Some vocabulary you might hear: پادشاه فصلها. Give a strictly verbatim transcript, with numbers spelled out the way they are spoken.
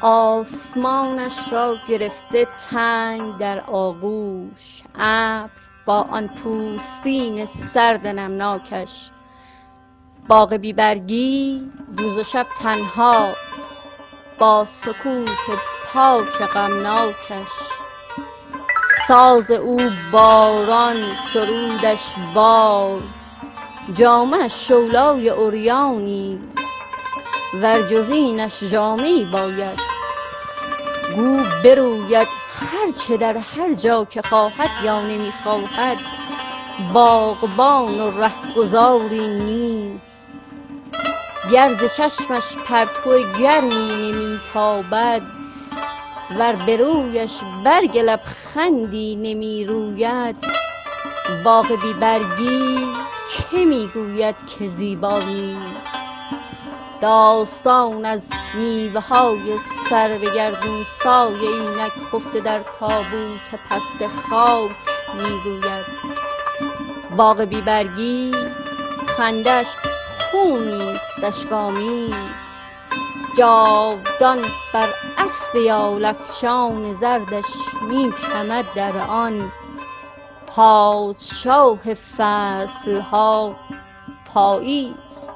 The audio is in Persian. آسمانش را گرفته تنگ در آغوش، ابر با آن پوستین سرد نمناکش. باغ بیبرگی روز و شب تنهاست با سکوت پاک غمناکش. ساز او باران، سرودش باد، جامه‌اش شعله‌ی عریانی است، ور جز اینش جامه‌ای باید. گو بروید هر چه در هر جا که خواهد یا نمیخواهد، باغبان و رهگذاری نیست. گر ز چشمش پرتو گرمی نمیتابد، ور به رویش برگ لبخندی نمیروید، باغ بیبرگی که میگوید که زیبا نیست؟ داستان از میوه های سرو گردون سای اینک خفته در تابوت پست خاک میگوید. باغ بیبرگی خندش خونی است اشک‌آمیز، جاودان بر اسب یالافشان زردش میچمد در آن. پادشاه فصلها پاییز.